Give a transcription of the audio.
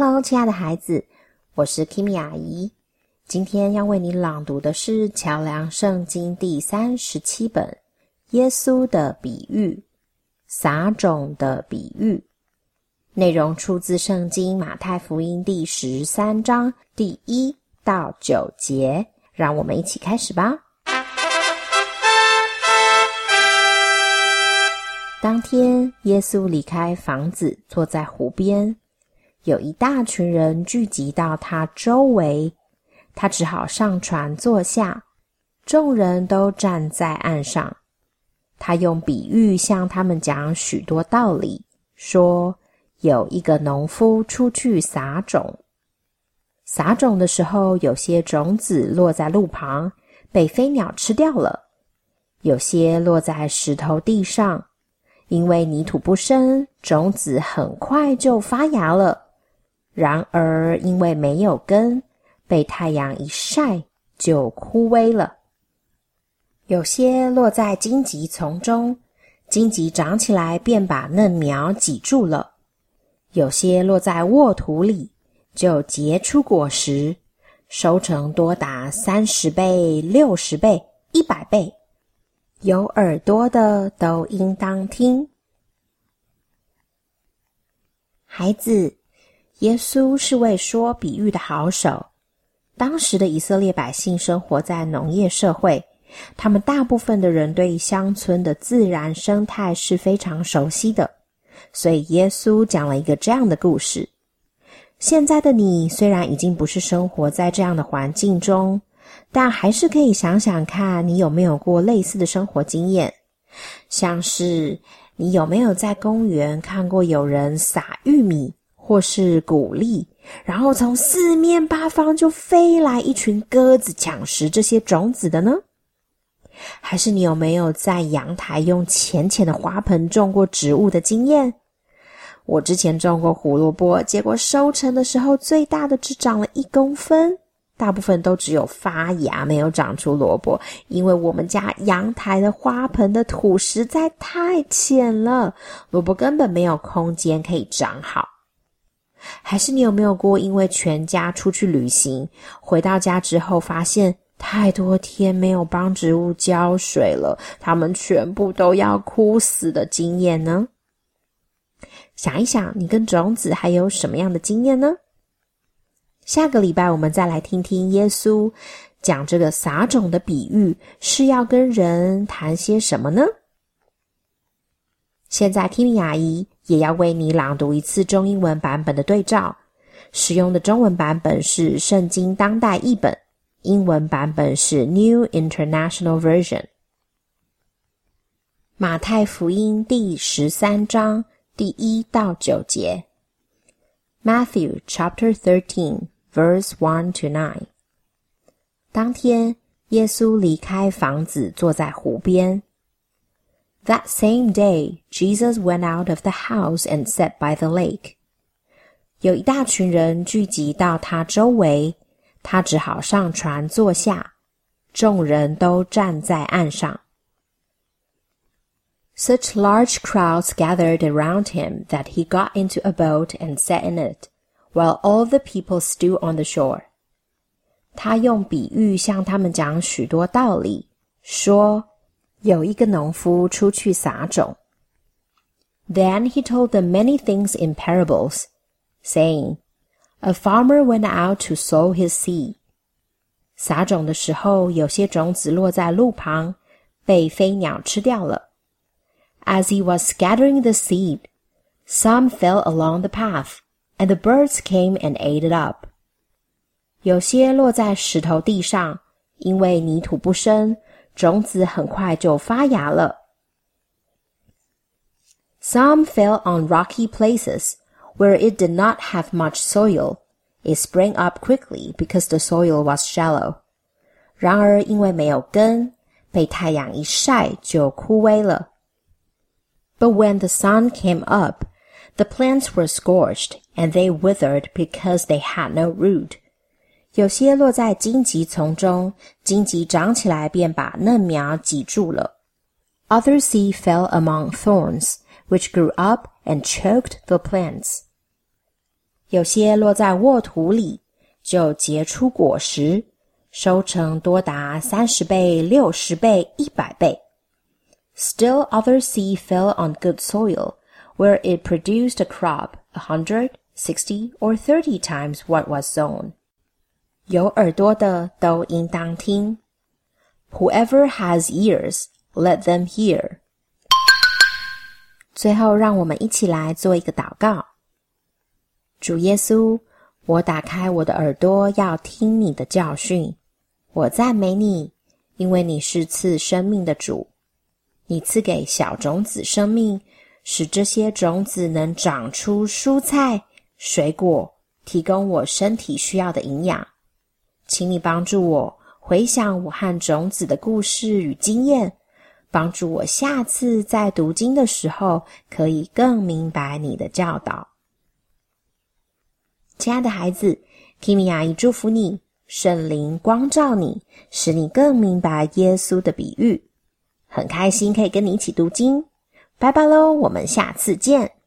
Hello， 亲爱的孩子，我是 Kimi 阿姨。今天要为你朗读的是桥梁圣经第37本，耶稣的比喻，撒种的比喻。内容出自圣经马太福音第13章第1到9节。让我们一起开始吧。当天，耶稣离开房子，坐在湖边。有一大群人聚集到他周围，他只好上船坐下，众人都站在岸上。他用比喻向他们讲许多道理，说有一个农夫出去撒种。撒种的时候，有些种子落在路旁，被飞鸟吃掉了；有些落在石头地上，因为泥土不深，种子很快就发芽了。然而因为没有根，被太阳一晒就枯萎了。有些落在荆棘丛中，荆棘长起来便把嫩苗挤住了。有些落在沃土里，就结出果实，收成多达30倍、60倍、100倍。有耳朵的都应当听。孩子，耶稣是位说比喻的好手。当时的以色列百姓生活在农业社会，他们大部分的人对乡村的自然生态是非常熟悉的，所以耶稣讲了一个这样的故事。现在的你虽然已经不是生活在这样的环境中，但还是可以想想看，你有没有过类似的生活经验？像是你有没有在公园看过有人撒玉米或是谷粒，然后从四面八方就飞来一群鸽子抢食这些种子的呢？还是你有没有在阳台用浅浅的花盆种过植物的经验？我之前种过胡萝卜，结果收成的时候最大的只长了1公分。大部分都只有发芽，没有长出萝卜，因为我们家阳台的花盆的土实在太浅了，萝卜根本没有空间可以长好。还是你有没有过因为全家出去旅行，回到家之后发现太多天没有帮植物浇水了，它们全部都要枯死的经验呢？想一想，你跟种子还有什么样的经验呢？下个礼拜我们再来听听耶稣讲这个撒种的比喻是要跟人谈些什么呢？现在 Kimi 阿姨也要为你朗读一次中英文版本的对照，使用的中文版本是圣经当代译本，英文版本是 New International Version。 马太福音第13章第1到9节。 Matthew chapter 13Verse 1-9。 当天，耶稣离开房子，坐在湖边。 That same day, Jesus went out of the house and sat by the lake. 有一大群人聚集到他周围，他只好上船坐下，众人都站在岸上。 Such large crowds gathered around him that he got into a boat and sat in it.while all the people stood on the shore. 他用比喻向他们讲许多道理，说有一个农夫出去撒种。 Then he told them many things in parables, saying, A farmer went out to sow his seed. 撒种的时候，有些种子落在路旁，被飞鸟吃掉了。 As he was scattering the seed, some fell along the path.And the birds came and ate it up. 有些落在石头地上，因为泥土不深，种子很快就发芽了。 Some fell on rocky places, where it did not have much soil. It sprang up quickly because the soil was shallow. 然而因为没有根，被太阳一晒就枯萎了。 But when the sun came up,The plants were scorched, and they withered because they had no root. 有些落在荆棘丛中，荆棘长起来便把嫩苗挤住了。 Other seed fell among thorns, which grew up and choked the plants. 有些落在沃土里，就结出果实，收成多达30倍、60倍、100倍。Still other seed fell on good soil, where it produced a crop 100, 60, or 30 times what was sown. 有耳朵的都应当听。Whoever has ears, let them hear. 最后，让我们一起来做一个祷告。主耶稣，我打开我的耳朵，要听你的教训。我赞美你，因为你是赐生命的主。你赐给小种子生命，使这些种子能长出蔬菜、水果，提供我身体需要的营养。请你帮助我回想我和种子的故事与经验，帮助我下次在读经的时候可以更明白你的教导。亲爱的孩子， Kimi 阿姨祝福你，圣灵光照你，使你更明白耶稣的比喻。很开心可以跟你一起读经，拜拜咯，我们下次见。